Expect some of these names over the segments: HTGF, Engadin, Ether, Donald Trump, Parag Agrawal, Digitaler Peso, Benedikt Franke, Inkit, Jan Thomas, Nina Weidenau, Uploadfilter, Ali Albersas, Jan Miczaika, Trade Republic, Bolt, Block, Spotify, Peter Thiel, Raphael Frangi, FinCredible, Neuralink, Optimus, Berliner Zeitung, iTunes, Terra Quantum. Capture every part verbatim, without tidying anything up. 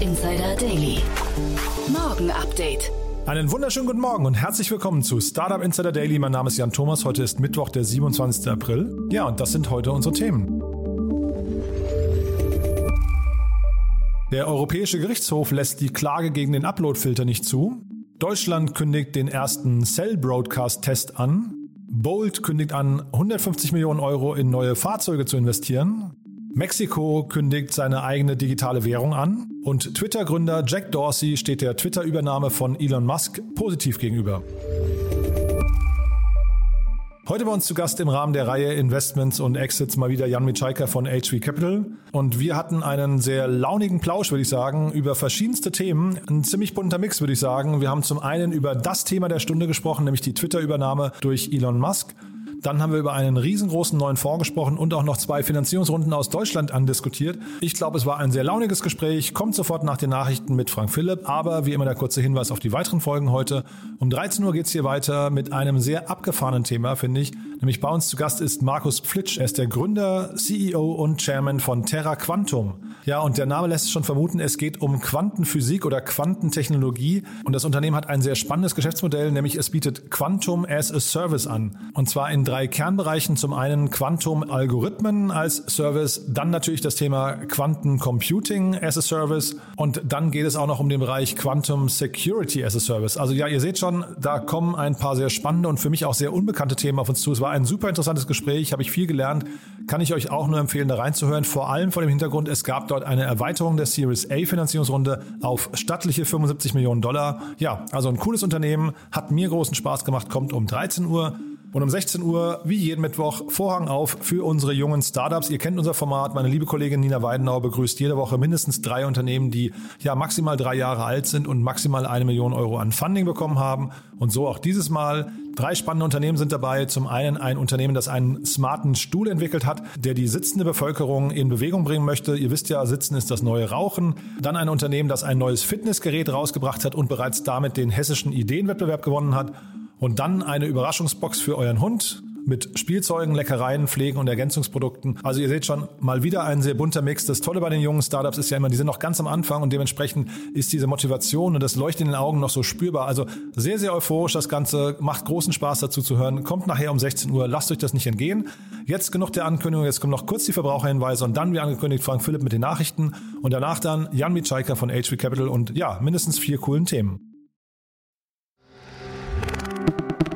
Insider Daily. Morgen Update. Einen wunderschönen guten Morgen und herzlich willkommen zu Startup Insider Daily. Mein Name ist Jan Thomas. Heute ist Mittwoch, der siebenundzwanzigste April. Ja, und das sind heute unsere Themen. Der Europäische Gerichtshof lässt die Klage gegen den Uploadfilter nicht zu. Deutschland kündigt den ersten Cell-Broadcast-Test an. Bolt kündigt an, hundertfünfzig Millionen Euro in neue Fahrzeuge zu investieren. Mexiko kündigt seine eigene digitale Währung an und Twitter-Gründer Jack Dorsey steht der Twitter-Übernahme von Elon Musk positiv gegenüber. Heute bei uns zu Gast im Rahmen der Reihe Investments und Exits mal wieder Jan Miczaika von H V Capital und wir hatten einen sehr launigen Plausch, würde ich sagen, über verschiedenste Themen. Ein ziemlich bunter Mix, würde ich sagen. Wir haben zum einen über das Thema der Stunde gesprochen, nämlich die Twitter-Übernahme durch Elon Musk. Dann haben wir über einen riesengroßen neuen Fonds gesprochen und auch noch zwei Finanzierungsrunden aus Deutschland andiskutiert. Ich glaube, es war ein sehr launiges Gespräch. Kommt sofort nach den Nachrichten mit Frank Philipp. Aber wie immer der kurze Hinweis auf die weiteren Folgen heute. Um dreizehn Uhr geht es hier weiter mit einem sehr abgefahrenen Thema, finde ich. Nämlich bei uns zu Gast ist Markus Pflitsch. Er ist der Gründer, C E O und Chairman von Terra Quantum. Ja, und der Name lässt es schon vermuten, es geht um Quantenphysik oder Quantentechnologie. Und das Unternehmen hat ein sehr spannendes Geschäftsmodell, nämlich es bietet Quantum as a Service an. Und zwar in drei Drei Kernbereichen, zum einen Quantum-Algorithmen als Service, dann natürlich das Thema Quantencomputing as a Service und dann geht es auch noch um den Bereich Quantum Security as a Service. Also ja, ihr seht schon, da kommen ein paar sehr spannende und für mich auch sehr unbekannte Themen auf uns zu. Es war ein super interessantes Gespräch, habe ich viel gelernt, kann ich euch auch nur empfehlen, da reinzuhören, vor allem vor dem Hintergrund, es gab dort eine Erweiterung der Series A Finanzierungsrunde auf stattliche fünfundsiebzig Millionen Dollar. Ja, also ein cooles Unternehmen, hat mir großen Spaß gemacht, kommt um dreizehn Uhr. Und um sechzehn Uhr, wie jeden Mittwoch, Vorhang auf für unsere jungen Startups. Ihr kennt unser Format. Meine liebe Kollegin Nina Weidenau begrüßt jede Woche mindestens drei Unternehmen, die ja maximal drei Jahre alt sind und maximal eine Million Euro an Funding bekommen haben. Und so auch dieses Mal. Drei spannende Unternehmen sind dabei. Zum einen ein Unternehmen, das einen smarten Stuhl entwickelt hat, der die sitzende Bevölkerung in Bewegung bringen möchte. Ihr wisst ja, Sitzen ist das neue Rauchen. Dann ein Unternehmen, das ein neues Fitnessgerät rausgebracht hat und bereits damit den hessischen Ideenwettbewerb gewonnen hat. Und dann eine Überraschungsbox für euren Hund mit Spielzeugen, Leckereien, Pflegen und Ergänzungsprodukten. Also ihr seht schon, mal wieder ein sehr bunter Mix. Das Tolle bei den jungen Startups ist ja immer, die sind noch ganz am Anfang und dementsprechend ist diese Motivation und das Leuchten in den Augen noch so spürbar. Also sehr, sehr euphorisch das Ganze, macht großen Spaß dazu zu hören. Kommt nachher um sechzehn Uhr, lasst euch das nicht entgehen. Jetzt genug der Ankündigung, jetzt kommen noch kurz die Verbraucherhinweise und dann, wie angekündigt, Frank Philipp mit den Nachrichten und danach dann Jan Miczaika von H V Capital und ja, mindestens vier coolen Themen.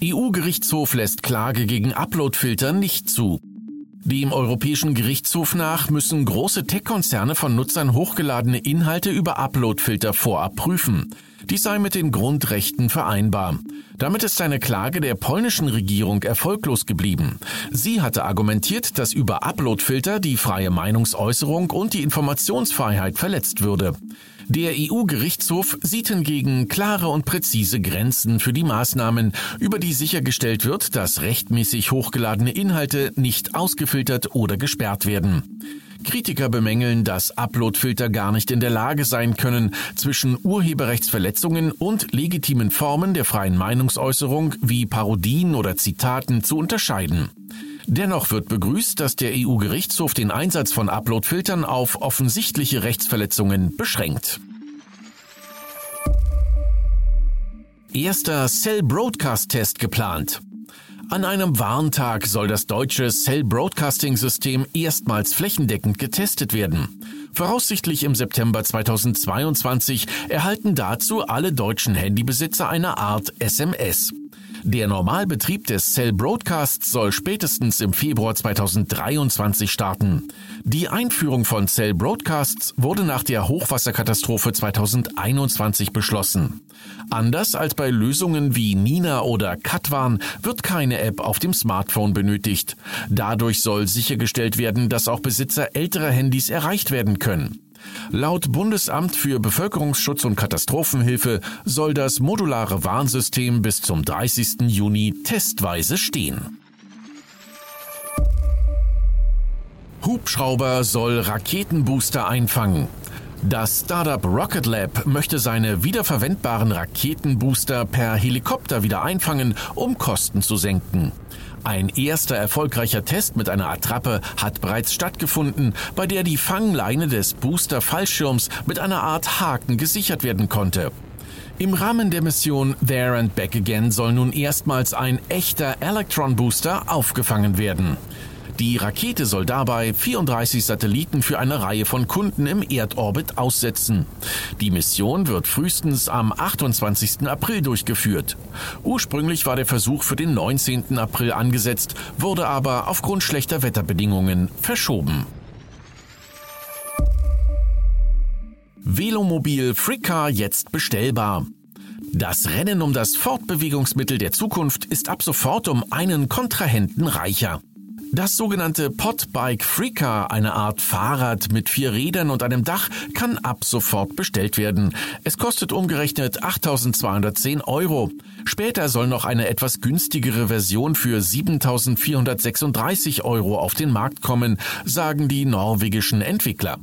E U-Gerichtshof lässt Klage gegen Uploadfilter nicht zu. Dem Europäischen Gerichtshof nach müssen große Tech-Konzerne von Nutzern hochgeladene Inhalte über Uploadfilter vorab prüfen. Dies sei mit den Grundrechten vereinbar. Damit ist eine Klage der polnischen Regierung erfolglos geblieben. Sie hatte argumentiert, dass über Uploadfilter die freie Meinungsäußerung und die Informationsfreiheit verletzt würde. Der E U-Gerichtshof sieht hingegen klare und präzise Grenzen für die Maßnahmen, über die sichergestellt wird, dass rechtmäßig hochgeladene Inhalte nicht ausgefiltert oder gesperrt werden. Kritiker bemängeln, dass Uploadfilter gar nicht in der Lage sein können, zwischen Urheberrechtsverletzungen und legitimen Formen der freien Meinungsäußerung wie Parodien oder Zitaten zu unterscheiden. Dennoch wird begrüßt, dass der E U-Gerichtshof den Einsatz von Uploadfiltern auf offensichtliche Rechtsverletzungen beschränkt. Erster Cell-Broadcast-Test geplant. An einem Warntag soll das deutsche Cell-Broadcasting-System erstmals flächendeckend getestet werden. Voraussichtlich im September zweitausendzweiundzwanzig erhalten dazu alle deutschen Handybesitzer eine Art S M S. Der Normalbetrieb des Cell-Broadcasts soll spätestens im Februar zweitausenddreiundzwanzig starten. Die Einführung von Cell-Broadcasts wurde nach der Hochwasserkatastrophe zweitausendeinundzwanzig beschlossen. Anders als bei Lösungen wie Nina oder Katwan wird keine App auf dem Smartphone benötigt. Dadurch soll sichergestellt werden, dass auch Besitzer älterer Handys erreicht werden können. Laut Bundesamt für Bevölkerungsschutz und Katastrophenhilfe soll das modulare Warnsystem bis zum dreißigsten Juni testweise stehen. Hubschrauber soll Raketenbooster einfangen. Das Startup Rocket Lab möchte seine wiederverwendbaren Raketenbooster per Helikopter wieder einfangen, um Kosten zu senken. Ein erster erfolgreicher Test mit einer Attrappe hat bereits stattgefunden, bei der die Fangleine des Booster-Fallschirms mit einer Art Haken gesichert werden konnte. Im Rahmen der Mission There and Back Again soll nun erstmals ein echter Electron-Booster aufgefangen werden. Die Rakete soll dabei vierunddreißig Satelliten für eine Reihe von Kunden im Erdorbit aussetzen. Die Mission wird frühestens am achtundzwanzigsten April durchgeführt. Ursprünglich war der Versuch für den neunzehnten April angesetzt, wurde aber aufgrund schlechter Wetterbedingungen verschoben. Velomobil Frikar jetzt bestellbar. Das Rennen um das Fortbewegungsmittel der Zukunft ist ab sofort um einen Kontrahenten reicher. Das sogenannte Podbike Frikar, eine Art Fahrrad mit vier Rädern und einem Dach, kann ab sofort bestellt werden. Es kostet umgerechnet achttausendzweihundertzehn Euro. Später soll noch eine etwas günstigere Version für siebentausendvierhundertsechsunddreißig Euro auf den Markt kommen, sagen die norwegischen Entwickler.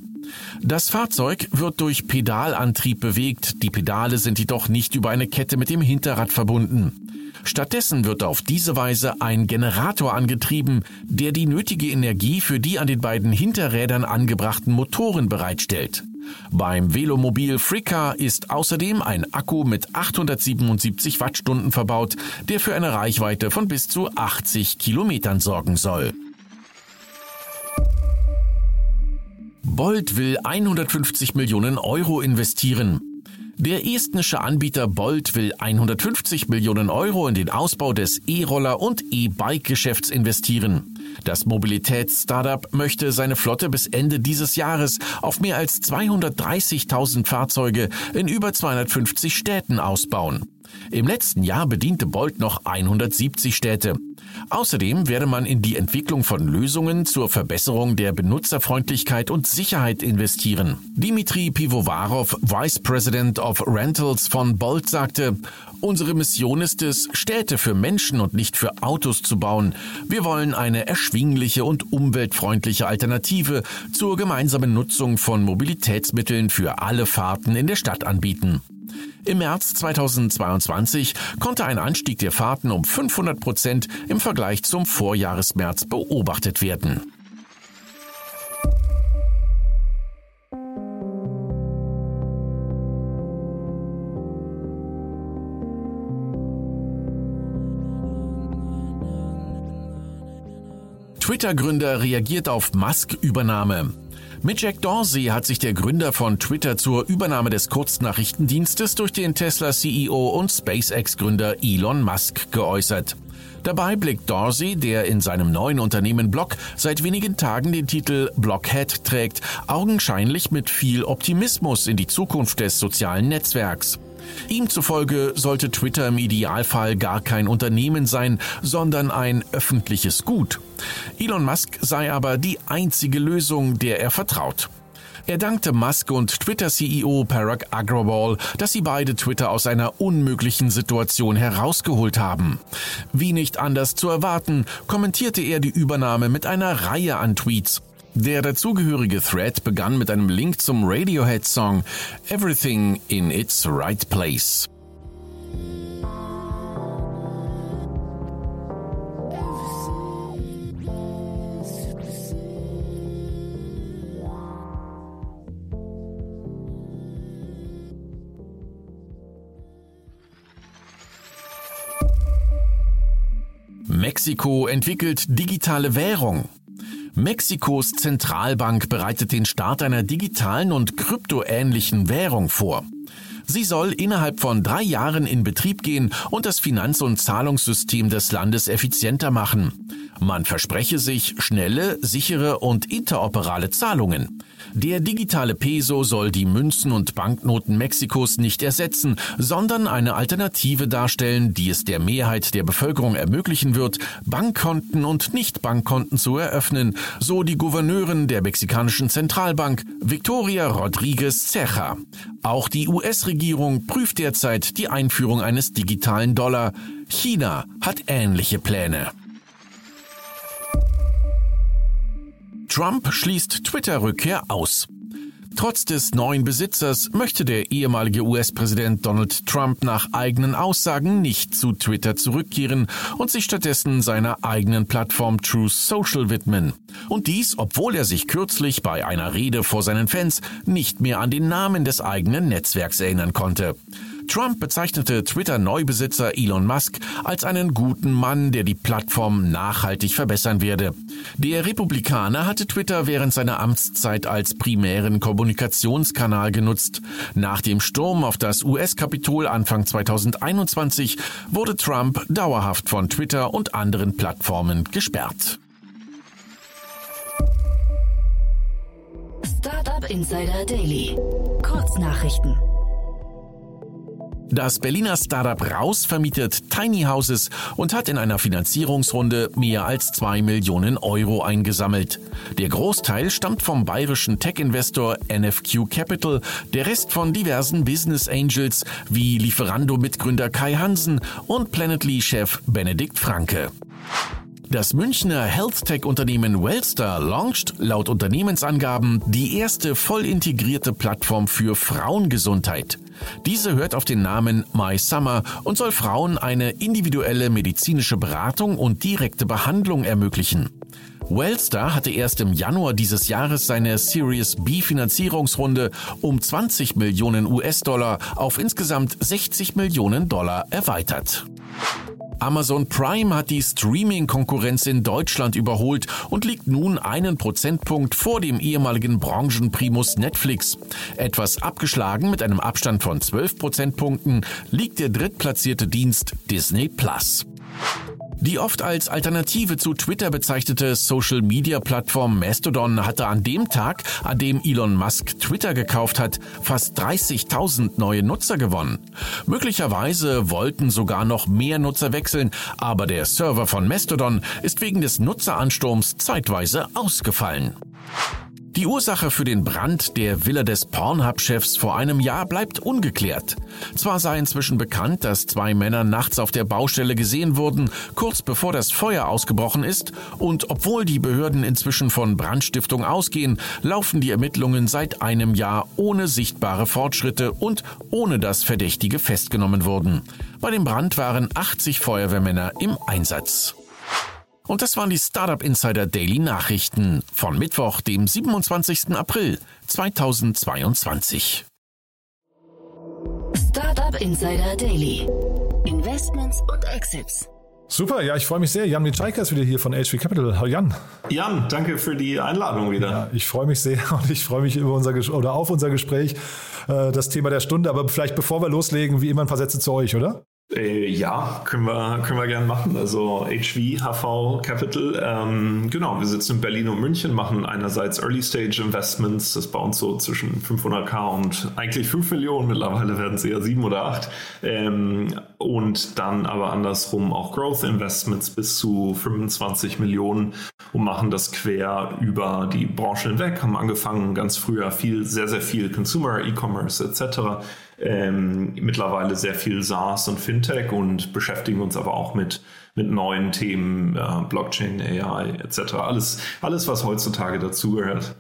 Das Fahrzeug wird durch Pedalantrieb bewegt, die Pedale sind jedoch nicht über eine Kette mit dem Hinterrad verbunden. Stattdessen wird auf diese Weise ein Generator angetrieben, der die nötige Energie für die an den beiden Hinterrädern angebrachten Motoren bereitstellt. Beim Velomobil Frikar ist außerdem ein Akku mit achthundertsiebenundsiebzig Wattstunden verbaut, der für eine Reichweite von bis zu achtzig Kilometern sorgen soll. Bolt will hundertfünfzig Millionen Euro investieren. Der estnische Anbieter Bolt will hundertfünfzig Millionen Euro in den Ausbau des E-Roller- und E-Bike-Geschäfts investieren. Das Mobilitäts-Startup möchte seine Flotte bis Ende dieses Jahres auf mehr als zweihundertdreißigtausend Fahrzeuge in über zweihundertfünfzig Städten ausbauen. Im letzten Jahr bediente Bolt noch hundertsiebzig Städte. Außerdem werde man in die Entwicklung von Lösungen zur Verbesserung der Benutzerfreundlichkeit und Sicherheit investieren. Dmitri Pivovarov, Vice President of Rentals von Bolt, sagte: "Unsere Mission ist es, Städte für Menschen und nicht für Autos zu bauen. Wir wollen eine erschwingliche und umweltfreundliche Alternative zur gemeinsamen Nutzung von Mobilitätsmitteln für alle Fahrten in der Stadt anbieten." Im März zweitausendzweiundzwanzig konnte ein Anstieg der Fahrten um fünfhundert Prozent im Vergleich zum Vorjahresmärz beobachtet werden. Twitter-Gründer reagiert auf Musk-Übernahme. Mit Jack Dorsey hat sich der Gründer von Twitter zur Übernahme des Kurznachrichtendienstes durch den Tesla-C E O und SpaceX-Gründer Elon Musk geäußert. Dabei blickt Dorsey, der in seinem neuen Unternehmen Block seit wenigen Tagen den Titel Blockhead trägt, augenscheinlich mit viel Optimismus in die Zukunft des sozialen Netzwerks. Ihm zufolge sollte Twitter im Idealfall gar kein Unternehmen sein, sondern ein öffentliches Gut. Elon Musk sei aber die einzige Lösung, der er vertraut. Er dankte Musk und Twitter-C E O Parag Agrawal, dass sie beide Twitter aus einer unmöglichen Situation herausgeholt haben. Wie nicht anders zu erwarten, kommentierte er die Übernahme mit einer Reihe an Tweets. Der dazugehörige Thread begann mit einem Link zum Radiohead-Song Everything in its Right Place. Mexiko entwickelt digitale Währung. Mexikos Zentralbank bereitet den Start einer digitalen und kryptoähnlichen Währung vor. Sie soll innerhalb von drei Jahren in Betrieb gehen und das Finanz- und Zahlungssystem des Landes effizienter machen. Man verspreche sich schnelle, sichere und interoperable Zahlungen. Der digitale Peso soll die Münzen und Banknoten Mexikos nicht ersetzen, sondern eine Alternative darstellen, die es der Mehrheit der Bevölkerung ermöglichen wird, Bankkonten und Nichtbankkonten zu eröffnen, so die Gouverneurin der mexikanischen Zentralbank, Victoria Rodriguez Ceja. Auch die U S-Regierung prüft derzeit die Einführung eines digitalen Dollar. China hat ähnliche Pläne. Trump schließt Twitter-Rückkehr aus. Trotz des neuen Besitzers möchte der ehemalige U S-Präsident Donald Trump nach eigenen Aussagen nicht zu Twitter zurückkehren und sich stattdessen seiner eigenen Plattform Truth Social widmen. Und dies, obwohl er sich kürzlich bei einer Rede vor seinen Fans nicht mehr an den Namen des eigenen Netzwerks erinnern konnte. Trump bezeichnete Twitter-Neubesitzer Elon Musk als einen guten Mann, der die Plattform nachhaltig verbessern werde. Der Republikaner hatte Twitter während seiner Amtszeit als primären Kommunikationskanal genutzt. Nach dem Sturm auf das U S-Kapitol Anfang zweitausendeinundzwanzig wurde Trump dauerhaft von Twitter und anderen Plattformen gesperrt. Startup Insider Daily. Kurznachrichten. Das Berliner Startup Raus vermietet Tiny Houses und hat in einer Finanzierungsrunde mehr als zwei Millionen Euro eingesammelt. Der Großteil stammt vom bayerischen Tech-Investor N F Q Capital, der Rest von diversen Business Angels wie Lieferando-Mitgründer Kai Hansen und Planetly-Chef Benedikt Franke. Das Münchner Health-Tech-Unternehmen Wellstar launcht laut Unternehmensangaben die erste voll integrierte Plattform für Frauengesundheit. Diese hört auf den Namen My Summer und soll Frauen eine individuelle medizinische Beratung und direkte Behandlung ermöglichen. Wellstar hatte erst im Januar dieses Jahres seine Series B Finanzierungsrunde um zwanzig Millionen U S-Dollar auf insgesamt sechzig Millionen Dollar erweitert. Amazon Prime hat die Streaming-Konkurrenz in Deutschland überholt und liegt nun einen Prozentpunkt vor dem ehemaligen Branchenprimus Netflix. Etwas abgeschlagen mit einem Abstand von zwölf Prozentpunkten liegt der drittplatzierte Dienst Disney Plus. Die oft als Alternative zu Twitter bezeichnete Social-Media-Plattform Mastodon hatte an dem Tag, an dem Elon Musk Twitter gekauft hat, fast dreißigtausend neue Nutzer gewonnen. Möglicherweise wollten sogar noch mehr Nutzer wechseln, aber der Server von Mastodon ist wegen des Nutzeransturms zeitweise ausgefallen. Die Ursache für den Brand der Villa des Pornhub-Chefs vor einem Jahr bleibt ungeklärt. Zwar sei inzwischen bekannt, dass zwei Männer nachts auf der Baustelle gesehen wurden, kurz bevor das Feuer ausgebrochen ist, und obwohl die Behörden inzwischen von Brandstiftung ausgehen, laufen die Ermittlungen seit einem Jahr ohne sichtbare Fortschritte und ohne dass Verdächtige festgenommen wurden. Bei dem Brand waren achtzig Feuerwehrmänner im Einsatz. Und das waren die Startup Insider Daily Nachrichten von Mittwoch, dem siebenundzwanzigsten April zweitausendzweiundzwanzig. Startup Insider Daily. Investments und Exits. Super, ja, ich freue mich sehr. Jan Miczaika ist wieder hier von H V Capital. Hallo Jan. Jan, danke für die Einladung wieder. Ja, ich freue mich sehr und ich freue mich über unser Ges- oder auf unser Gespräch, äh, das Thema der Stunde. Aber vielleicht bevor wir loslegen, wie immer ein paar Sätze zu euch, oder? Ja, können wir, können wir gerne machen. Also H V, H V Capital. Ähm, genau, wir sitzen in Berlin und München, machen einerseits Early Stage Investments, das ist bei uns so zwischen fünfhunderttausend und eigentlich fünf Millionen, mittlerweile werden es eher sieben oder acht. Ähm, und dann aber andersrum auch Growth Investments bis zu fünfundzwanzig Millionen und machen das quer über die Branche hinweg. Haben angefangen ganz früher viel, sehr, sehr viel Consumer, E-Commerce et cetera. Ähm, mittlerweile sehr viel SaaS und Fintech und beschäftigen uns aber auch mit, mit neuen Themen, äh, Blockchain, A I et cetera. Alles, alles, was heutzutage dazugehört.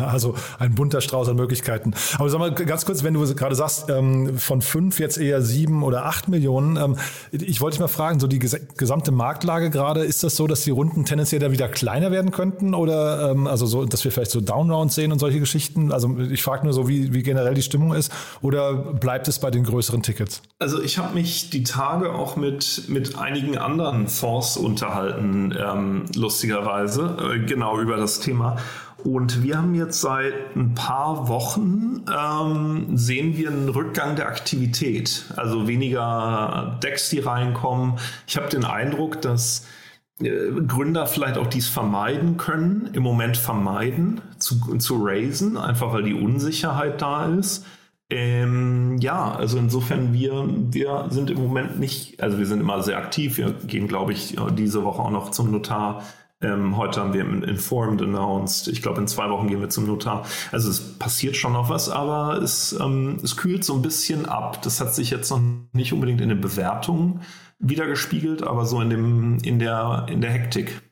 Also ein bunter Strauß an Möglichkeiten. Aber sag mal ganz kurz, wenn du gerade sagst, ähm, von fünf jetzt eher sieben oder acht Millionen. Ähm, ich wollte dich mal fragen, so die ges- gesamte Marktlage gerade, ist das so, dass die Runden tendenziell da wieder kleiner werden könnten? Oder ähm, also so, dass wir vielleicht so Downrounds sehen und solche Geschichten? Also ich frage nur so, wie, wie generell die Stimmung ist. Oder bleibt es bei den größeren Tickets? Also ich habe mich die Tage auch mit, mit einigen anderen ähm, Fonds unterhalten, ähm, lustigerweise, äh, genau über das Thema. Und wir haben jetzt seit ein paar Wochen, ähm, sehen wir einen Rückgang der Aktivität. Also weniger Decks, die reinkommen. Ich habe den Eindruck, dass Gründer vielleicht auch dies vermeiden können, im Moment vermeiden, zu, zu raisen, einfach weil die Unsicherheit da ist. Ähm, ja, also insofern, wir, wir sind im Moment nicht, also wir sind immer sehr aktiv, wir gehen, glaube ich, diese Woche auch noch zum Notar. Ähm, heute haben wir Informed announced, ich glaube in zwei Wochen gehen wir zum Notar. Also es passiert schon noch was, aber es, ähm, es kühlt so ein bisschen ab. Das hat sich jetzt noch nicht unbedingt in den Bewertungen wieder gespiegelt, aber so in dem, in der, in der Hektik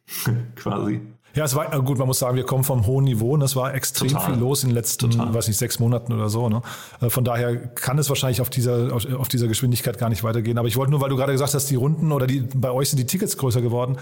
quasi. Ja, es war gut, man muss sagen, wir kommen vom hohen Niveau und es war extrem Total. viel los in den letzten, Total. weiß nicht, sechs Monaten oder so. Ne? Von daher kann es wahrscheinlich auf dieser, auf, auf dieser Geschwindigkeit gar nicht weitergehen. Aber ich wollte nur, weil du gerade gesagt hast, die Runden oder die, bei euch sind die Tickets größer geworden.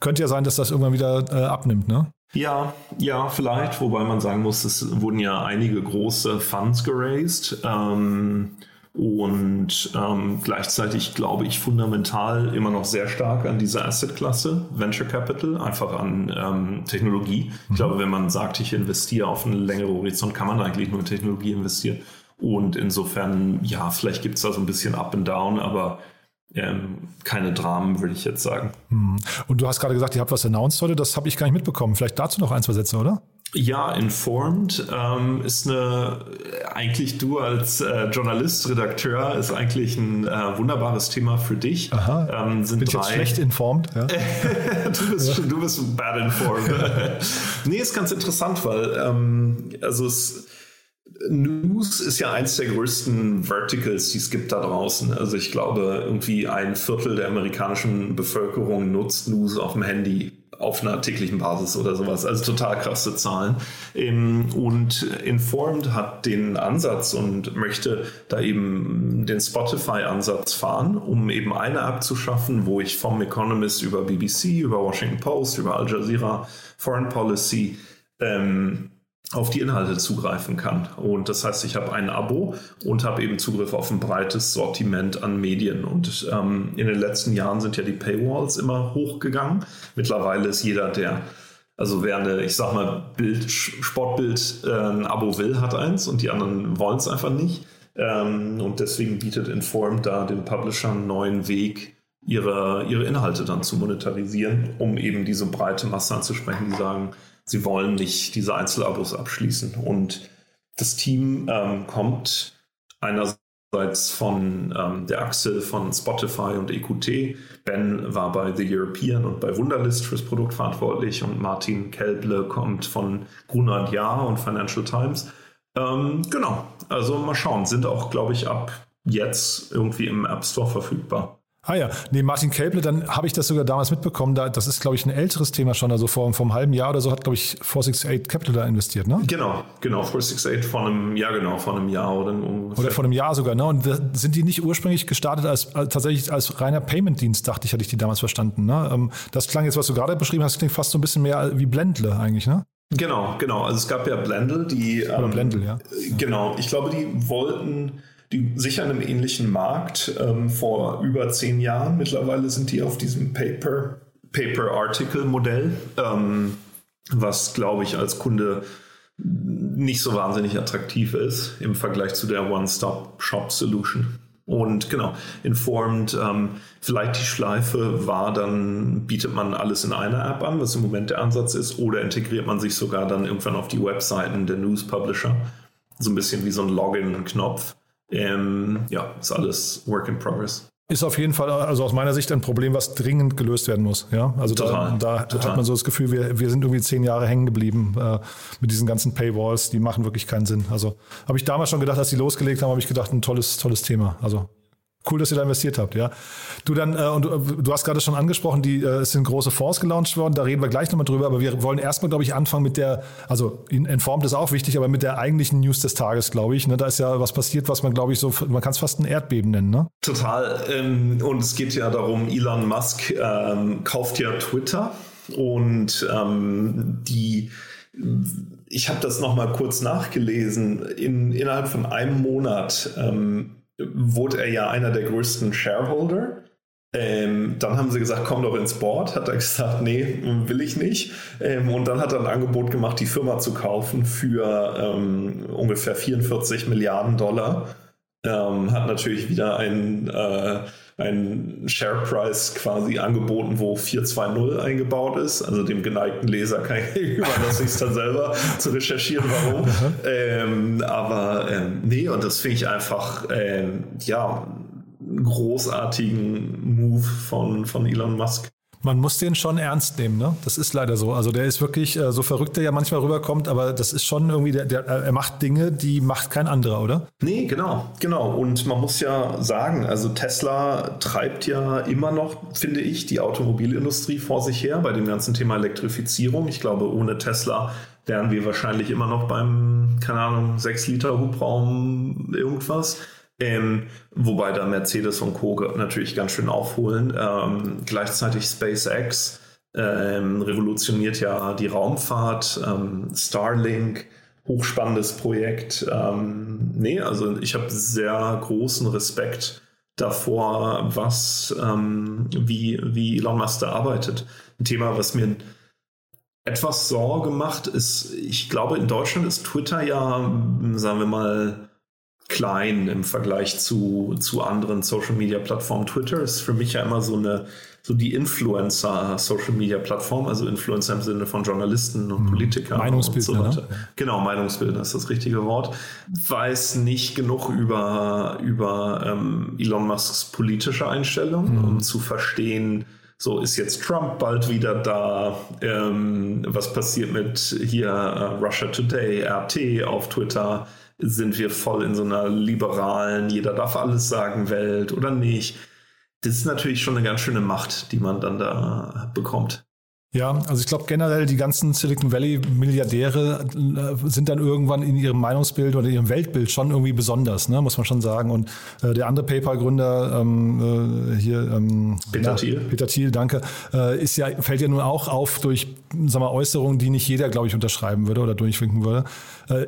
Könnte ja sein, dass das irgendwann wieder äh, abnimmt, ne? Ja, ja, vielleicht. Wobei man sagen muss, es wurden ja einige große Funds geraced. Ähm, und ähm, gleichzeitig glaube ich fundamental immer noch sehr stark an dieser Asset-Klasse, Venture Capital, einfach an ähm, Technologie. Ich mhm. glaube, wenn man sagt, ich investiere auf einen längeren Horizont, kann man eigentlich nur in Technologie investieren. Und insofern, ja, vielleicht gibt es da so ein bisschen Up and Down, aber Ähm, keine Dramen, würde ich jetzt sagen. Und du hast gerade gesagt, ihr habt was announced heute, das habe ich gar nicht mitbekommen. Vielleicht dazu noch ein, zwei Sätze, oder? Ja, Informed ähm, ist eine, eigentlich du als äh, Journalist, Redakteur, ist eigentlich ein äh, wunderbares Thema für dich. Aha, ähm, sind bin drei, ich jetzt schlecht informed? Ja. du, bist, du bist bad informed. Nee, ist ganz interessant, weil ähm, also es News ist ja eins der größten Verticals, die es gibt da draußen. Also ich glaube, irgendwie ein Viertel der amerikanischen Bevölkerung nutzt News auf dem Handy auf einer täglichen Basis oder sowas. Also total krasse Zahlen. Und Informed hat den Ansatz und möchte da eben den Spotify-Ansatz fahren, um eben eine App zu schaffen, wo ich vom Economist über B B C, über Washington Post, über Al Jazeera, Foreign Policy, ähm, auf die Inhalte zugreifen kann. Und das heißt, ich habe ein Abo und habe eben Zugriff auf ein breites Sortiment an Medien. Und ähm, in den letzten Jahren sind ja die Paywalls immer hochgegangen. Mittlerweile ist jeder, der, also wer eine, ich sag mal, Bild, Sportbild äh, ein Abo will, hat eins und die anderen wollen es einfach nicht. Ähm, und deswegen bietet Informed da den Publishern einen neuen Weg, ihre, ihre Inhalte dann zu monetarisieren, um eben diese breite Masse anzusprechen, die sagen, sie wollen nicht diese Einzelabos abschließen. Und das Team ähm, kommt einerseits von ähm, der Achse von Spotify und E Q T. Ben war bei The European und bei Wunderlist fürs Produkt verantwortlich und Martin Kelble kommt von Gruner und Jahr und Financial Times. Ähm, genau, also mal schauen. Sind auch, glaube ich, ab jetzt irgendwie im App Store verfügbar. Ah ja, nee, Martin Kelble, dann habe ich das sogar damals mitbekommen. Da, das ist, glaube ich, ein älteres Thema schon. Also vor, vor einem halben Jahr oder so hat, glaube ich, four sixty-eight Capital da investiert, ne? Genau, genau, four sixty-eight von einem Jahr, genau, von einem Jahr oder ungefähr. Oder von einem Jahr sogar, ne? Und das, sind die nicht ursprünglich gestartet als, als tatsächlich als reiner Payment-Dienst, dachte ich, hatte ich die damals verstanden, ne? Das klang jetzt, was du gerade beschrieben hast, klingt fast so ein bisschen mehr wie Blendle eigentlich, ne? Genau, genau. Also es gab ja Blendle, die... Oder ähm, Blendle, ja. Genau, ich glaube, die wollten... Die sichern im ähnlichen Markt ähm, vor über zehn Jahren. Mittlerweile sind die auf diesem Paper, Paper-Article-Modell, ähm, was, glaube ich, als Kunde nicht so wahnsinnig attraktiv ist im Vergleich zu der One-Stop-Shop-Solution. Und genau, Informed, ähm, vielleicht die Schleife war, dann bietet man alles in einer App an, was im Moment der Ansatz ist, oder integriert man sich sogar dann irgendwann auf die Webseiten der News-Publisher. So ein bisschen wie so ein Login-Knopf. Ähm, ja, ist alles Work in Progress. Ist auf jeden Fall, also aus meiner Sicht, ein Problem, was dringend gelöst werden muss. Ja, also total, da, da total. Hat man so das Gefühl, wir, wir sind irgendwie zehn Jahre hängen geblieben äh, mit diesen ganzen Paywalls, die machen wirklich keinen Sinn. Also habe ich damals schon gedacht, als die losgelegt haben, habe ich gedacht, ein tolles, tolles Thema. Also cool, dass ihr da investiert habt, ja. Du dann, äh, und du, du hast gerade schon angesprochen, die, äh, es sind große Fonds gelauncht worden, da reden wir gleich nochmal drüber, aber wir wollen erstmal, glaube ich, anfangen mit der, also Informed ist auch wichtig, aber mit der eigentlichen News des Tages, glaube ich, ne? Da ist ja was passiert, was man, glaube ich, so, man kann es fast ein Erdbeben nennen, ne? Total, ähm, und es geht ja darum, Elon Musk ähm, kauft ja Twitter und ähm, die... Ich habe das nochmal kurz nachgelesen, in, innerhalb von einem Monat ähm, wurde er ja einer der größten Shareholder Ähm, dann haben sie gesagt, komm doch ins Board. Hat er gesagt, nee, will ich nicht. Ähm, und dann hat er ein Angebot gemacht, die Firma zu kaufen für ähm, ungefähr vierundvierzig Milliarden Dollar. Ähm, hat natürlich wieder einen, äh, einen Share Price quasi angeboten, wo vier zwei null eingebaut ist. Also dem geneigten Leser kann ich überlasse ich es dann selber zu recherchieren, warum. Ähm, aber ähm, nee, und das finde ich einfach, ähm, ja, großartigen Move von, von Elon Musk. Man muss den schon ernst nehmen, ne? Das ist leider so. Also der ist wirklich, so verrückt der ja manchmal rüberkommt, aber das ist schon irgendwie, der, der, er macht Dinge, die macht kein anderer, oder? Nee, genau, genau. Und man muss ja sagen, also Tesla treibt ja immer noch, finde ich, die Automobilindustrie vor sich her bei dem ganzen Thema Elektrifizierung. Ich glaube, ohne Tesla wären wir wahrscheinlich immer noch beim, keine Ahnung, sechs Liter Hubraum irgendwas. Ähm, wobei da Mercedes und Co. natürlich ganz schön aufholen. Ähm, gleichzeitig SpaceX ähm, revolutioniert ja die Raumfahrt. Ähm, Starlink, hochspannendes Projekt. Ähm, nee, also ich habe sehr großen Respekt davor, was ähm, wie, wie Elon Musk da arbeitet. Ein Thema, was mir etwas Sorge macht, ist, ich glaube, in Deutschland ist Twitter ja, sagen wir mal, klein im Vergleich zu, zu anderen Social-Media-Plattformen. Twitter ist für mich ja immer so eine so die Influencer-Social-Media-Plattform, also Influencer im Sinne von Journalisten und Politikern und so weiter. Ne? Genau, Meinungsbildner ist das richtige Wort. Weiß nicht genug über, über ähm, Elon Musks politische Einstellung, mhm. um zu verstehen, so ist jetzt Trump bald wieder da, ähm, was passiert mit hier äh, Russia Today, R T auf Twitter, sind wir voll in so einer liberalen, jeder darf alles sagen Welt oder nicht. Das ist natürlich schon eine ganz schöne Macht, die man dann da bekommt. Ja, also ich glaube generell, die ganzen Silicon Valley-Milliardäre sind dann irgendwann in ihrem Meinungsbild oder ihrem Weltbild schon irgendwie besonders, ne, muss man schon sagen. Und äh, der andere PayPal-Gründer ähm, äh, hier, ähm, Peter Thiel, Peter Thiel, danke, äh, ist ja, fällt ja nun auch auf durch, sag mal, Äußerungen, die nicht jeder, glaube ich, unterschreiben würde oder durchwinken würde. Äh,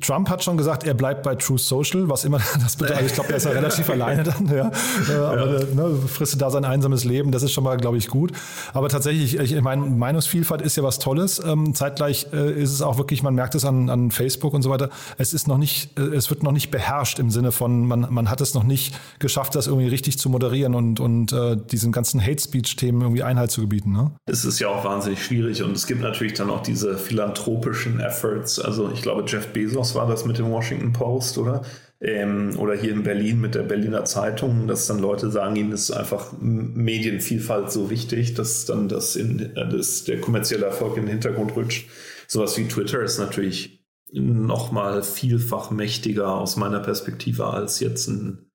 Trump hat schon gesagt, er bleibt bei Truth Social, was immer das bedeutet. Ich glaube, der ist ja relativ alleine dann. Ja. Äh, aber ja. Ne, frisst da sein einsames Leben, das ist schon mal, glaube ich, gut. Aber tatsächlich, ich, ich meine, Meinungsvielfalt ist ja was Tolles. Zeitgleich ist es auch wirklich, man merkt es an, an Facebook und so weiter, es ist noch nicht, es wird noch nicht beherrscht im Sinne von, man, man hat es noch nicht geschafft, das irgendwie richtig zu moderieren und, und äh, diesen ganzen Hate-Speech-Themen irgendwie Einhalt zu gebieten. Ne? Es ist ja auch wahnsinnig schwierig und es gibt natürlich dann auch diese philanthropischen Efforts. Also ich glaube, Jeff Bezos war das mit dem Washington Post, oder? Ähm, oder hier in Berlin mit der Berliner Zeitung, dass dann Leute sagen, ihnen ist einfach Medienvielfalt so wichtig, dass dann das, in, das der kommerzielle Erfolg in den Hintergrund rutscht. Sowas wie Twitter ist natürlich nochmal vielfach mächtiger aus meiner Perspektive, als jetzt ein,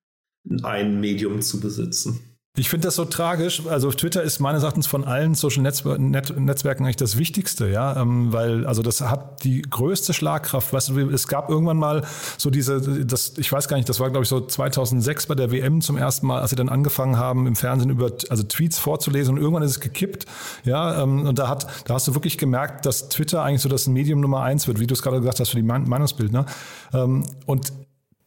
ein Medium zu besitzen. Ich finde das so tragisch. Also Twitter ist meines Erachtens von allen Social Netzwer- Net- Netzwerken eigentlich das Wichtigste, ja, ähm, weil also das hat die größte Schlagkraft. Weißt du, es gab irgendwann mal so diese, das, ich weiß gar nicht, das war glaube ich so zweitausendsechs bei der W M zum ersten Mal, als sie dann angefangen haben im Fernsehen über also Tweets vorzulesen und irgendwann ist es gekippt, ja, ähm, und da hat, da hast du wirklich gemerkt, dass Twitter eigentlich so das Medium Nummer eins wird, wie du es gerade gesagt hast für die Meinungsbildner, ähm, und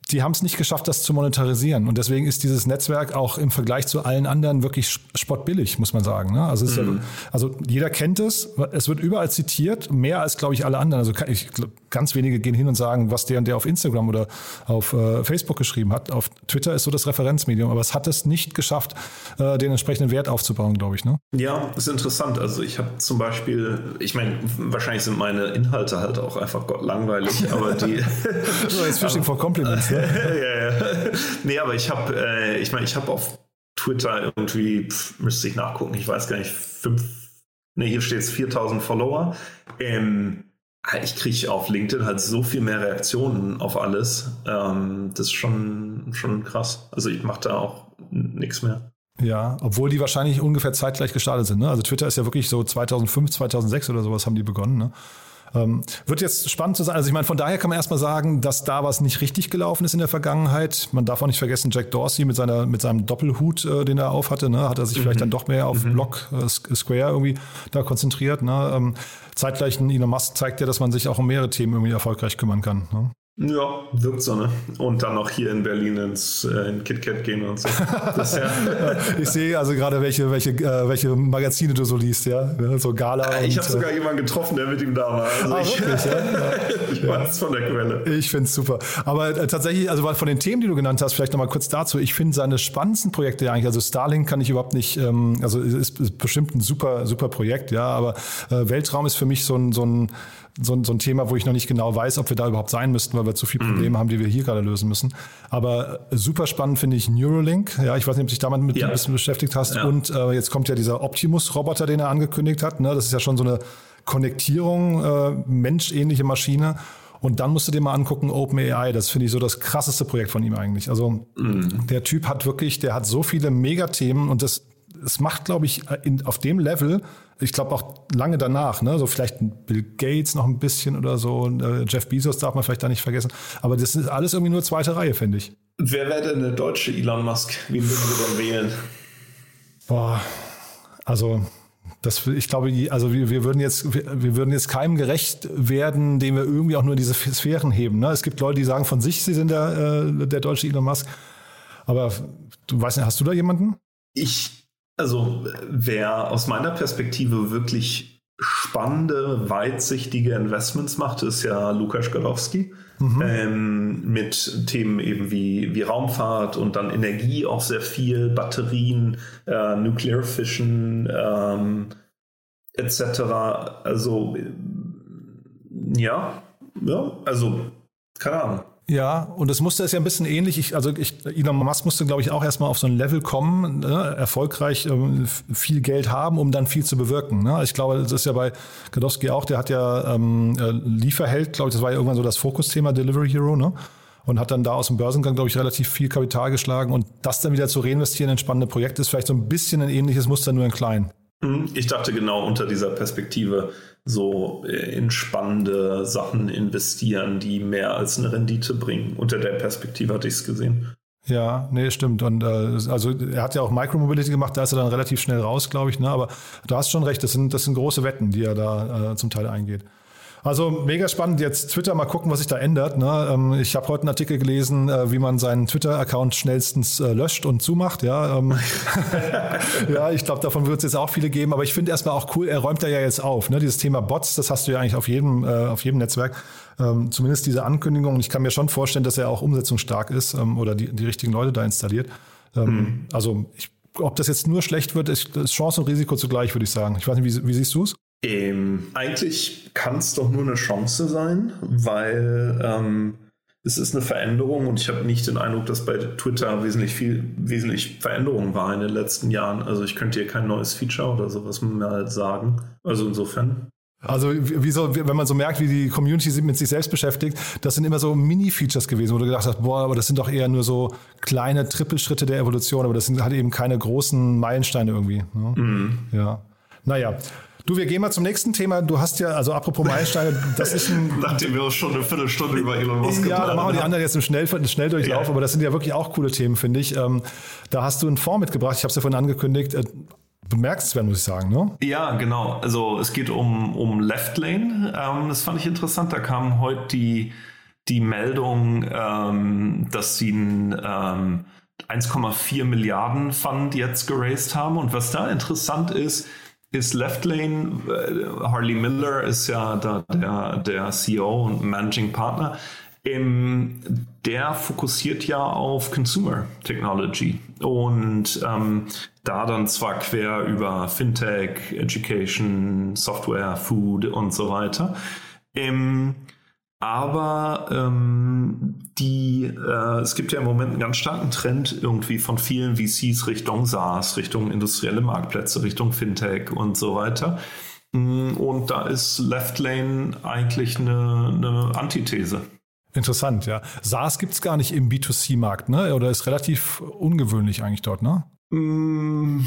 die haben es nicht geschafft, das zu monetarisieren. Und deswegen ist dieses Netzwerk auch im Vergleich zu allen anderen wirklich spottbillig, muss man sagen. Ne? Also, es mhm. ist ja, also jeder kennt es. Es wird überall zitiert, mehr als, glaube ich, alle anderen. Also ich, ganz wenige gehen hin und sagen, was der und der auf Instagram oder auf äh, Facebook geschrieben hat. Auf Twitter ist so das Referenzmedium. Aber es hat es nicht geschafft, äh, den entsprechenden Wert aufzubauen, glaube ich. Ne? Ja, ist interessant. Also ich habe zum Beispiel, ich meine, wahrscheinlich sind meine Inhalte halt auch einfach gottlangweilig. Aber die... so, jetzt Fishing for Compliments, ne? ja, ja. Nee, aber ich habe, äh, ich meine, ich habe auf Twitter irgendwie, pff, müsste ich nachgucken, ich weiß gar nicht, fünf, nee, hier steht es viertausend Follower. Ähm, ich kriege auf LinkedIn halt so viel mehr Reaktionen auf alles. Ähm, das ist schon, schon krass. Also ich mache da auch nichts mehr. Ja, obwohl die wahrscheinlich ungefähr zeitgleich gestartet sind. Ne? Also Twitter ist ja wirklich so zweitausendfünf, zweitausendsechs oder sowas haben die begonnen, ne? Ähm, wird jetzt spannend zu sein. Also ich meine, von daher kann man erstmal sagen, dass da was nicht richtig gelaufen ist in der Vergangenheit. Man darf auch nicht vergessen, Jack Dorsey mit seiner mit seinem Doppelhut, äh, den er aufhatte, ne, hat er sich mhm. vielleicht dann doch mehr auf mhm. Block, äh, Square irgendwie da konzentriert. Ne? Ähm, zeitgleich Elon Musk zeigt ja, dass man sich auch um mehrere Themen irgendwie erfolgreich kümmern kann. Ne? Ja, wirkt so, ne? Und dann auch hier in Berlin ins äh, in KitKat gehen und so. Das, ja. Ich sehe also gerade, welche, welche, äh, welche Magazine du so liest, ja? So Gala. Ich habe sogar äh, jemanden getroffen, der mit ihm da war. Also ah, ich, wirklich, ja? Ja. Ich weiß ja. Von der Quelle. Ich finde es super. Aber äh, tatsächlich, also von den Themen, die du genannt hast, vielleicht nochmal kurz dazu. Ich finde seine spannendsten Projekte ja eigentlich, also Starlink kann ich überhaupt nicht, ähm, also ist, ist bestimmt ein super, super Projekt, ja, aber äh, Weltraum ist für mich so ein, so ein So ein, so ein Thema, wo ich noch nicht genau weiß, ob wir da überhaupt sein müssten, weil wir zu viele Probleme mhm. haben, die wir hier gerade lösen müssen. Aber super spannend finde ich Neuralink. Ja, ich weiß nicht, ob du dich damit mit ja. ein bisschen beschäftigt hast. Ja. Und äh, jetzt kommt ja dieser Optimus-Roboter, den er angekündigt hat. Ne? Das ist ja schon so eine Konnektierung, äh, menschähnliche Maschine. Und dann musst du dir mal angucken, OpenAI, das finde ich so das krasseste Projekt von ihm eigentlich. Also mhm. der Typ hat wirklich, der hat so viele Megathemen und das Es macht, glaube ich, in, auf dem Level, ich glaube auch lange danach, ne, so vielleicht Bill Gates noch ein bisschen oder so, äh, Jeff Bezos darf man vielleicht da nicht vergessen, aber das ist alles irgendwie nur zweite Reihe, finde ich. Und wer wäre denn der deutsche Elon Musk? Wen würden wir denn wählen? Boah, also das, ich glaube, also wir, wir würden jetzt, wir, wir würden jetzt keinem gerecht werden, den wir irgendwie auch nur in diese Sphären heben. Ne? Es gibt Leute, die sagen von sich, sie sind der, äh, der deutsche Elon Musk, aber du weißt nicht, hast du da jemanden? Ich Also, wer aus meiner Perspektive wirklich spannende, weitsichtige Investments macht, ist ja Lukasz Gadowski. Mhm. Ähm, mit Themen eben wie, wie Raumfahrt und dann Energie auch sehr viel, Batterien, äh, Nuclear Fission, ähm, et cetera. Also, ja, ja, also, keine Ahnung. Ja, und das musste ist ja ein bisschen ähnlich. Ich, also ich, Elon Musk musste, glaube ich, auch erstmal auf so ein Level kommen, ne? Erfolgreich ähm, viel Geld haben, um dann viel zu bewirken. Ne? Ich glaube, das ist ja bei Gadowski auch, der hat ja ähm, Lieferheld, glaube ich, das war ja irgendwann so das Fokusthema Delivery Hero, ne? Und hat dann da aus dem Börsengang, glaube ich, relativ viel Kapital geschlagen. Und das dann wieder zu reinvestieren in spannende Projekte ist vielleicht so ein bisschen ein ähnliches Muster, nur in klein. Ich dachte genau unter dieser Perspektive, so in spannende Sachen investieren, die mehr als eine Rendite bringen. Unter der Perspektive hatte ich es gesehen. Ja, nee, stimmt. Und äh, also er hat ja auch Micromobility gemacht, da ist er dann relativ schnell raus, glaube ich. Ne? Aber du hast schon recht, das sind, das sind große Wetten, die er da äh, zum Teil eingeht. Also mega spannend. Jetzt Twitter, mal gucken, was sich da ändert. Ne? Ich habe heute einen Artikel gelesen, wie man seinen Twitter-Account schnellstens löscht und zumacht. Ja, ja, ich glaube, davon wird es jetzt auch viele geben. Aber ich finde erstmal auch cool, er räumt da ja jetzt auf. Ne? Dieses Thema Bots, das hast du ja eigentlich auf jedem, auf jedem Netzwerk. Zumindest diese Ankündigung. Und ich kann mir schon vorstellen, dass er auch umsetzungsstark ist oder die, die richtigen Leute da installiert. Mhm. Also ich, ob das jetzt nur schlecht wird, ist Chance und Risiko zugleich, würde ich sagen. Ich weiß nicht, wie, wie siehst du es? Ähm, eigentlich kann es doch nur eine Chance sein, weil ähm, es ist eine Veränderung und ich habe nicht den Eindruck, dass bei Twitter wesentlich viel wesentlich Veränderung war in den letzten Jahren. Also ich könnte hier kein neues Feature oder sowas mal sagen. Also insofern. Also wie so, wenn man so merkt, wie die Community mit sich selbst beschäftigt, das sind immer so Mini-Features gewesen, wo du gedacht hast, boah, aber das sind doch eher nur so kleine Trippelschritte der Evolution, aber das sind halt eben keine großen Meilensteine irgendwie. Ne? Mhm. Ja, naja. Du, wir gehen mal zum nächsten Thema. Du hast ja, also apropos Meilensteine, das ist ein... Nachdem wir uns schon eine Viertelstunde über Elon Musk ja, dann machen wir die anderen jetzt im Schnell, Schnelldurchlauf, ja. Aber das sind ja wirklich auch coole Themen, finde ich. Ähm, da hast du einen Fonds mitgebracht, ich habe es ja vorhin angekündigt. Äh, bemerkenswert, muss ich sagen, ne? Ja, genau. Also es geht um, um Leftlane. Ähm, das fand ich interessant. Da kam heute die, die Meldung, ähm, dass sie ein... Ähm, eins Komma vier Milliarden Fund jetzt geraced haben. Und was da interessant ist, ist Leftlane, Harley Miller ist ja da der, der C E O und Managing Partner, ähm, der fokussiert ja auf Consumer Technology und ähm, da dann zwar quer über Fintech, Education, Software, Food und so weiter. Ähm, aber ähm, die, äh, es gibt ja im Moment einen ganz starken Trend irgendwie von vielen V Cs Richtung SaaS, Richtung industrielle Marktplätze, Richtung Fintech und so weiter. Und da ist Leftlane eigentlich eine, eine Antithese. Interessant, ja. SaaS gibt es gar nicht im B zwei C Markt, ne? Oder ist relativ ungewöhnlich eigentlich dort, ne? Mm.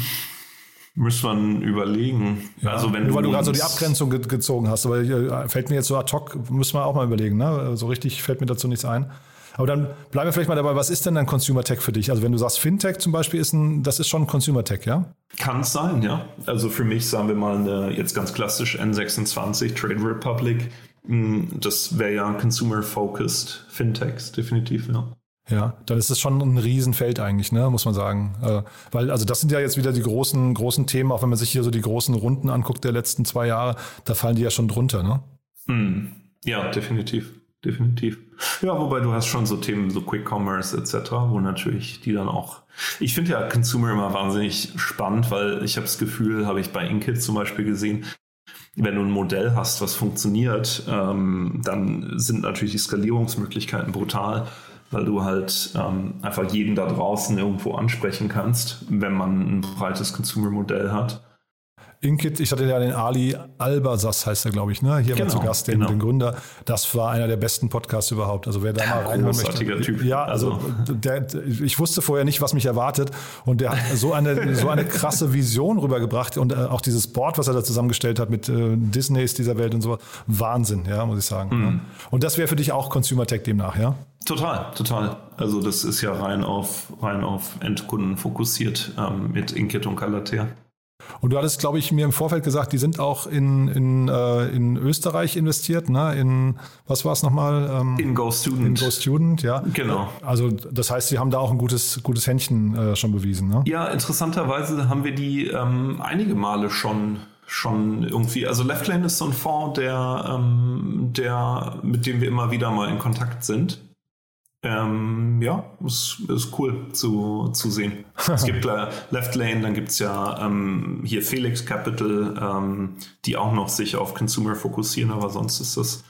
Müsste man überlegen. Ja, also wenn nur weil du gerade so die Abgrenzung ge- gezogen hast, aber äh, fällt mir jetzt so ad hoc, müssen wir auch mal überlegen, ne? So richtig fällt mir dazu nichts ein. Aber dann bleiben wir vielleicht mal dabei, was ist denn dann Consumer Tech für dich? Also wenn du sagst, Fintech zum Beispiel, ist ein, das ist schon Consumer Tech, ja? Kann es sein, ja. Also für mich, sagen wir mal, eine jetzt ganz klassisch N sechsundzwanzig, Trade Republic, Das wäre ja Consumer-Focused Fintechs, definitiv, ja. Ja, dann ist es schon ein Riesenfeld eigentlich, ne, muss man sagen. Äh, weil, also das sind ja jetzt wieder die großen, großen Themen, auch wenn man sich hier so die großen Runden anguckt der letzten zwei Jahre, da fallen die ja schon drunter, ne? Mm, ja, definitiv, definitiv. Ja, wobei du hast schon so Themen, so Quick Commerce et cetera, wo natürlich die dann auch, ich finde ja Consumer immer wahnsinnig spannend, weil ich habe das Gefühl, habe ich bei Inkit zum Beispiel gesehen, wenn du ein Modell hast, was funktioniert, ähm, dann sind natürlich die Skalierungsmöglichkeiten brutal, weil du halt ähm, einfach jeden da draußen irgendwo ansprechen kannst, wenn man ein breites Consumer-Modell hat. Inkit, ich hatte ja den Ali Albersas, heißt er, glaube ich, ne? Hier genau, war zu Gast, den, genau. den Gründer. Das war einer der besten Podcasts überhaupt. Also wer da mal reinhören möchte. Typ. Ja, also, also. Der, ich wusste vorher nicht, was mich erwartet. Und der hat so eine, so eine krasse Vision rübergebracht. Und äh, auch dieses Board, was er da zusammengestellt hat mit äh, Disneys dieser Welt und so. Wahnsinn, ja, muss ich sagen. Mhm. Ja. Und das wäre für dich auch Consumer Tech demnach, ja? Total, total. Also das ist ja rein auf, rein auf Endkunden fokussiert ähm, mit Inkit und Calathea. Und du hattest, glaube ich, mir im Vorfeld gesagt, die sind auch in, in, äh, in Österreich investiert, ne? In, was war es nochmal? Ähm, in Go Student. In Go Student, ja. Genau. Also das heißt, sie haben da auch ein gutes, gutes Händchen äh, schon bewiesen, ne? Ja, interessanterweise haben wir die ähm, einige Male schon, schon irgendwie, also Leftlane ist so ein Fonds, der, ähm, der, mit dem wir immer wieder mal in Kontakt sind. Ähm, ja, es ist, ist cool zu, zu sehen. Es gibt äh, Leftlane, dann gibt es ja ähm, hier Felix Capital, ähm, die auch noch sich auf Consumer fokussieren, aber sonst ist das,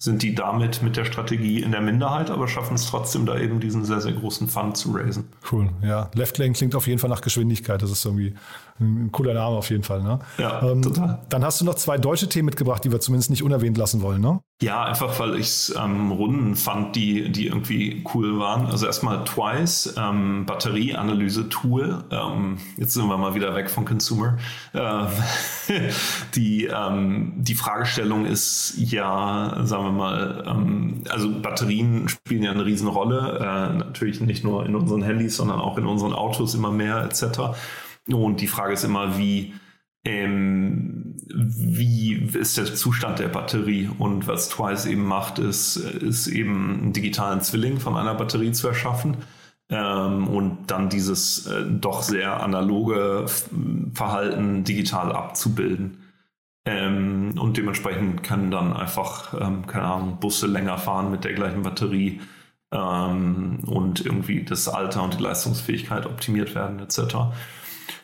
sind die damit mit der Strategie in der Minderheit, aber schaffen es trotzdem, da eben diesen sehr, sehr großen Fund zu raisen. Cool, ja. Leftlane klingt auf jeden Fall nach Geschwindigkeit. Das ist irgendwie ein cooler Name auf jeden Fall, ne? Ja, ähm, total. Dann hast du noch zwei deutsche Themen mitgebracht, die wir zumindest nicht unerwähnt lassen wollen, ne? Ja, einfach weil ich es ähm, Runden fand, die, die irgendwie cool waren. Also erstmal Twice, ähm, Batterieanalyse-Tool. Ähm, jetzt sind wir mal wieder weg von Consumer. Ähm, die, ähm, die Fragestellung ist ja, sagen wir mal, ähm, also Batterien spielen ja eine Riesenrolle. Äh, natürlich nicht nur in unseren Handys, sondern auch in unseren Autos immer mehr et cetera. Und die Frage ist immer, wie ähm, wie ist der Zustand der Batterie? Und was Twice eben macht, ist, ist eben einen digitalen Zwilling von einer Batterie zu erschaffen ähm, und dann dieses äh, doch sehr analoge Verhalten digital abzubilden. Ähm, und dementsprechend können dann einfach, ähm, keine Ahnung, Busse länger fahren mit der gleichen Batterie ähm, und irgendwie das Alter und die Leistungsfähigkeit optimiert werden et cetera.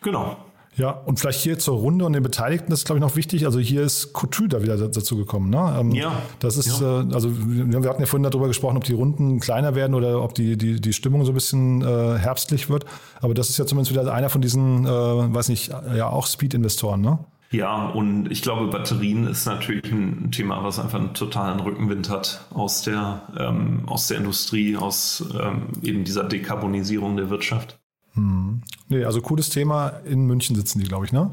Genau. Ja, und vielleicht hier zur Runde und den Beteiligten, das ist, glaube ich, noch wichtig. Also hier ist Coutu da wieder dazu gekommen, ne? Ähm, ja. Das ist, ja. Äh, also wir hatten ja vorhin darüber gesprochen, ob die Runden kleiner werden oder ob die, die, die Stimmung so ein bisschen äh, herbstlich wird. Aber das ist ja zumindest wieder einer von diesen, äh, weiß nicht, ja auch Speed-Investoren, ne? Ja, und ich glaube, Batterien ist natürlich ein Thema, was einfach einen totalen Rückenwind hat aus der, ähm, aus der Industrie, aus ähm, eben dieser Dekarbonisierung der Wirtschaft. Hm. Nee, also cooles Thema. In München sitzen die, glaube ich, ne?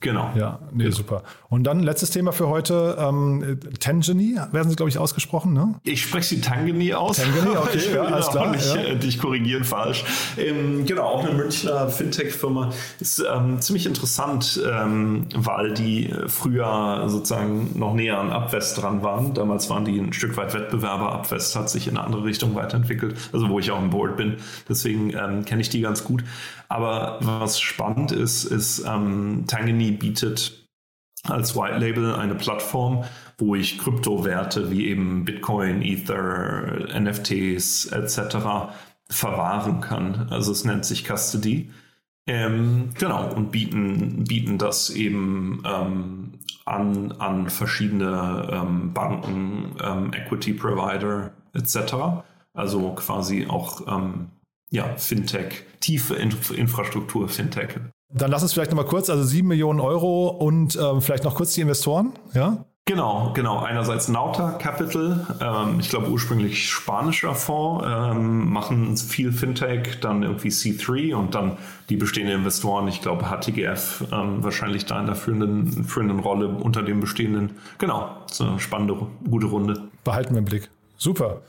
Genau. Ja, nee, genau. Super. Und dann letztes Thema für heute, ähm, Tangany, werden sie, glaube ich, ausgesprochen, ne? Ich spreche sie Tangany aus. Tangany, okay, ich ja, alles klar. Nicht, ja. äh, dich korrigieren, falsch. Ähm, genau, auch eine Münchner Fintech-Firma. Ist ähm, ziemlich interessant, ähm, weil die früher sozusagen noch näher an Abwest dran waren. Damals waren die ein Stück weit Wettbewerber. Abwest hat sich in eine andere Richtung weiterentwickelt, also wo ich auch im Board bin. Deswegen ähm, kenne ich die ganz gut. Aber was spannend ist, ist ähm, Tangany bietet als White Label eine Plattform, wo ich Kryptowerte wie eben Bitcoin, Ether, N F Ts et cetera verwahren kann. Also es nennt sich Custody. Ähm, genau, und bieten, bieten das eben ähm, an, an verschiedene ähm, Banken, ähm, Equity Provider et cetera. Also quasi auch ähm, ja, Fintech, tiefe Infrastruktur Fintech. Dann lass uns vielleicht nochmal kurz, also sieben Millionen Euro und ähm, vielleicht noch kurz die Investoren, ja? Genau, genau. Einerseits Nauta Capital, ähm, ich glaube ursprünglich spanischer Fonds, ähm, machen viel Fintech, dann irgendwie C drei und dann die bestehenden Investoren, ich glaube H T G F, ähm, wahrscheinlich da in der führenden, führenden Rolle unter den bestehenden. Genau, so eine spannende, gute Runde. Behalten wir im Blick. Super.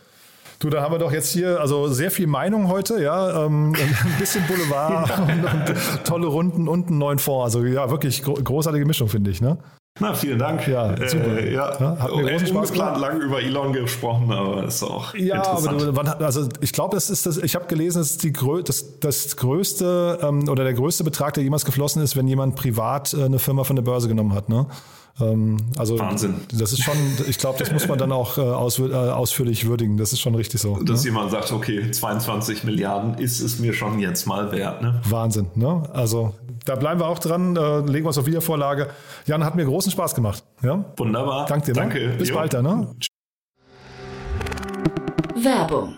Du, da haben wir doch jetzt hier also sehr viel Meinung heute, ja, ähm, ein bisschen Boulevard und, und tolle Runden und einen neuen Fonds. Also ja, wirklich gro- großartige Mischung, finde ich, ne? Na, vielen Dank. Ja, super. Äh, ja. Ja, hat mir oh, großen Spaß gemacht. Lang über Elon gesprochen, aber ist auch ja, interessant. Ja, aber also ich glaube, das ist das. Ich habe gelesen, das ist die Grö- das, das größte ähm, oder der größte Betrag, der jemals geflossen ist, wenn jemand privat äh, eine Firma von der Börse genommen hat. Ne? Ähm, also Wahnsinn. Das ist schon. Ich glaube, das muss man dann auch äh, aus, äh, ausführlich würdigen. Das ist schon richtig so. Dass ne? jemand sagt, okay, zweiundzwanzig Milliarden ist es mir schon jetzt mal wert. Ne? Wahnsinn. Ne? Also da bleiben wir auch dran, äh, legen wir uns auf Wiedervorlage. Jan, hat mir großen Spaß gemacht. Ja? Wunderbar. Dank dir, Danke dir. Ne? Bis jo. bald dann. Ne? Werbung.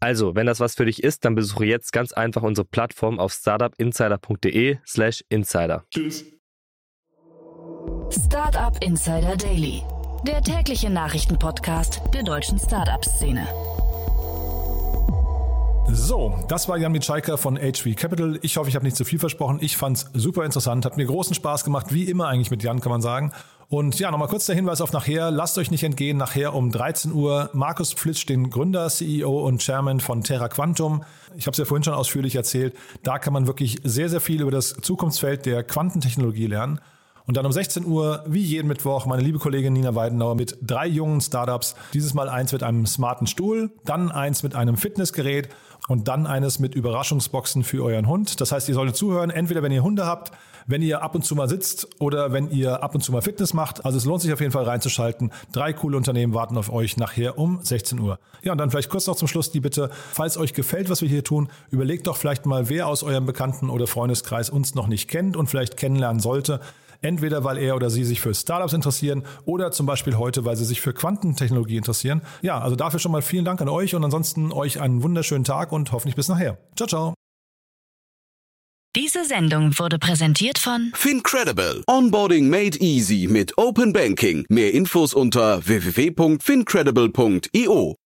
Also, wenn das was für dich ist, dann besuche jetzt ganz einfach unsere Plattform auf startupinsider.de slash insider. Tschüss. Startup Insider Daily, der tägliche Nachrichtenpodcast der deutschen Startup-Szene. So, das war Jan Miczaika von H V Capital. Ich hoffe, ich habe nicht zu viel versprochen. Ich fand es super interessant, hat mir großen Spaß gemacht, wie immer eigentlich mit Jan, kann man sagen. Und ja, nochmal kurz der Hinweis auf nachher. Lasst euch nicht entgehen, nachher um dreizehn Uhr Markus Pflitsch, den Gründer, C E O und Chairman von Terra Quantum. Ich habe es ja vorhin schon ausführlich erzählt. Da kann man wirklich sehr, sehr viel über das Zukunftsfeld der Quantentechnologie lernen. Und dann um sechzehn Uhr, wie jeden Mittwoch, meine liebe Kollegin Nina Weidenau mit drei jungen Startups. Dieses Mal eins mit einem smarten Stuhl, dann eins mit einem Fitnessgerät und dann eines mit Überraschungsboxen für euren Hund. Das heißt, ihr solltet zuhören, entweder wenn ihr Hunde habt, wenn ihr ab und zu mal sitzt oder wenn ihr ab und zu mal Fitness macht. Also es lohnt sich auf jeden Fall reinzuschalten. Drei coole Unternehmen warten auf euch nachher um sechzehn Uhr. Ja, und dann vielleicht kurz noch zum Schluss die Bitte, falls euch gefällt, was wir hier tun, überlegt doch vielleicht mal, wer aus eurem Bekannten- oder Freundeskreis uns noch nicht kennt und vielleicht kennenlernen sollte. Entweder weil er oder sie sich für Startups interessieren oder zum Beispiel heute, weil sie sich für Quantentechnologie interessieren. Ja, also dafür schon mal vielen Dank an euch und ansonsten euch einen wunderschönen Tag und hoffentlich bis nachher. Ciao, ciao. Diese Sendung wurde präsentiert von FinCredible. Onboarding made easy mit Open Banking. Mehr Infos unter w w w Punkt fincredible Punkt i o.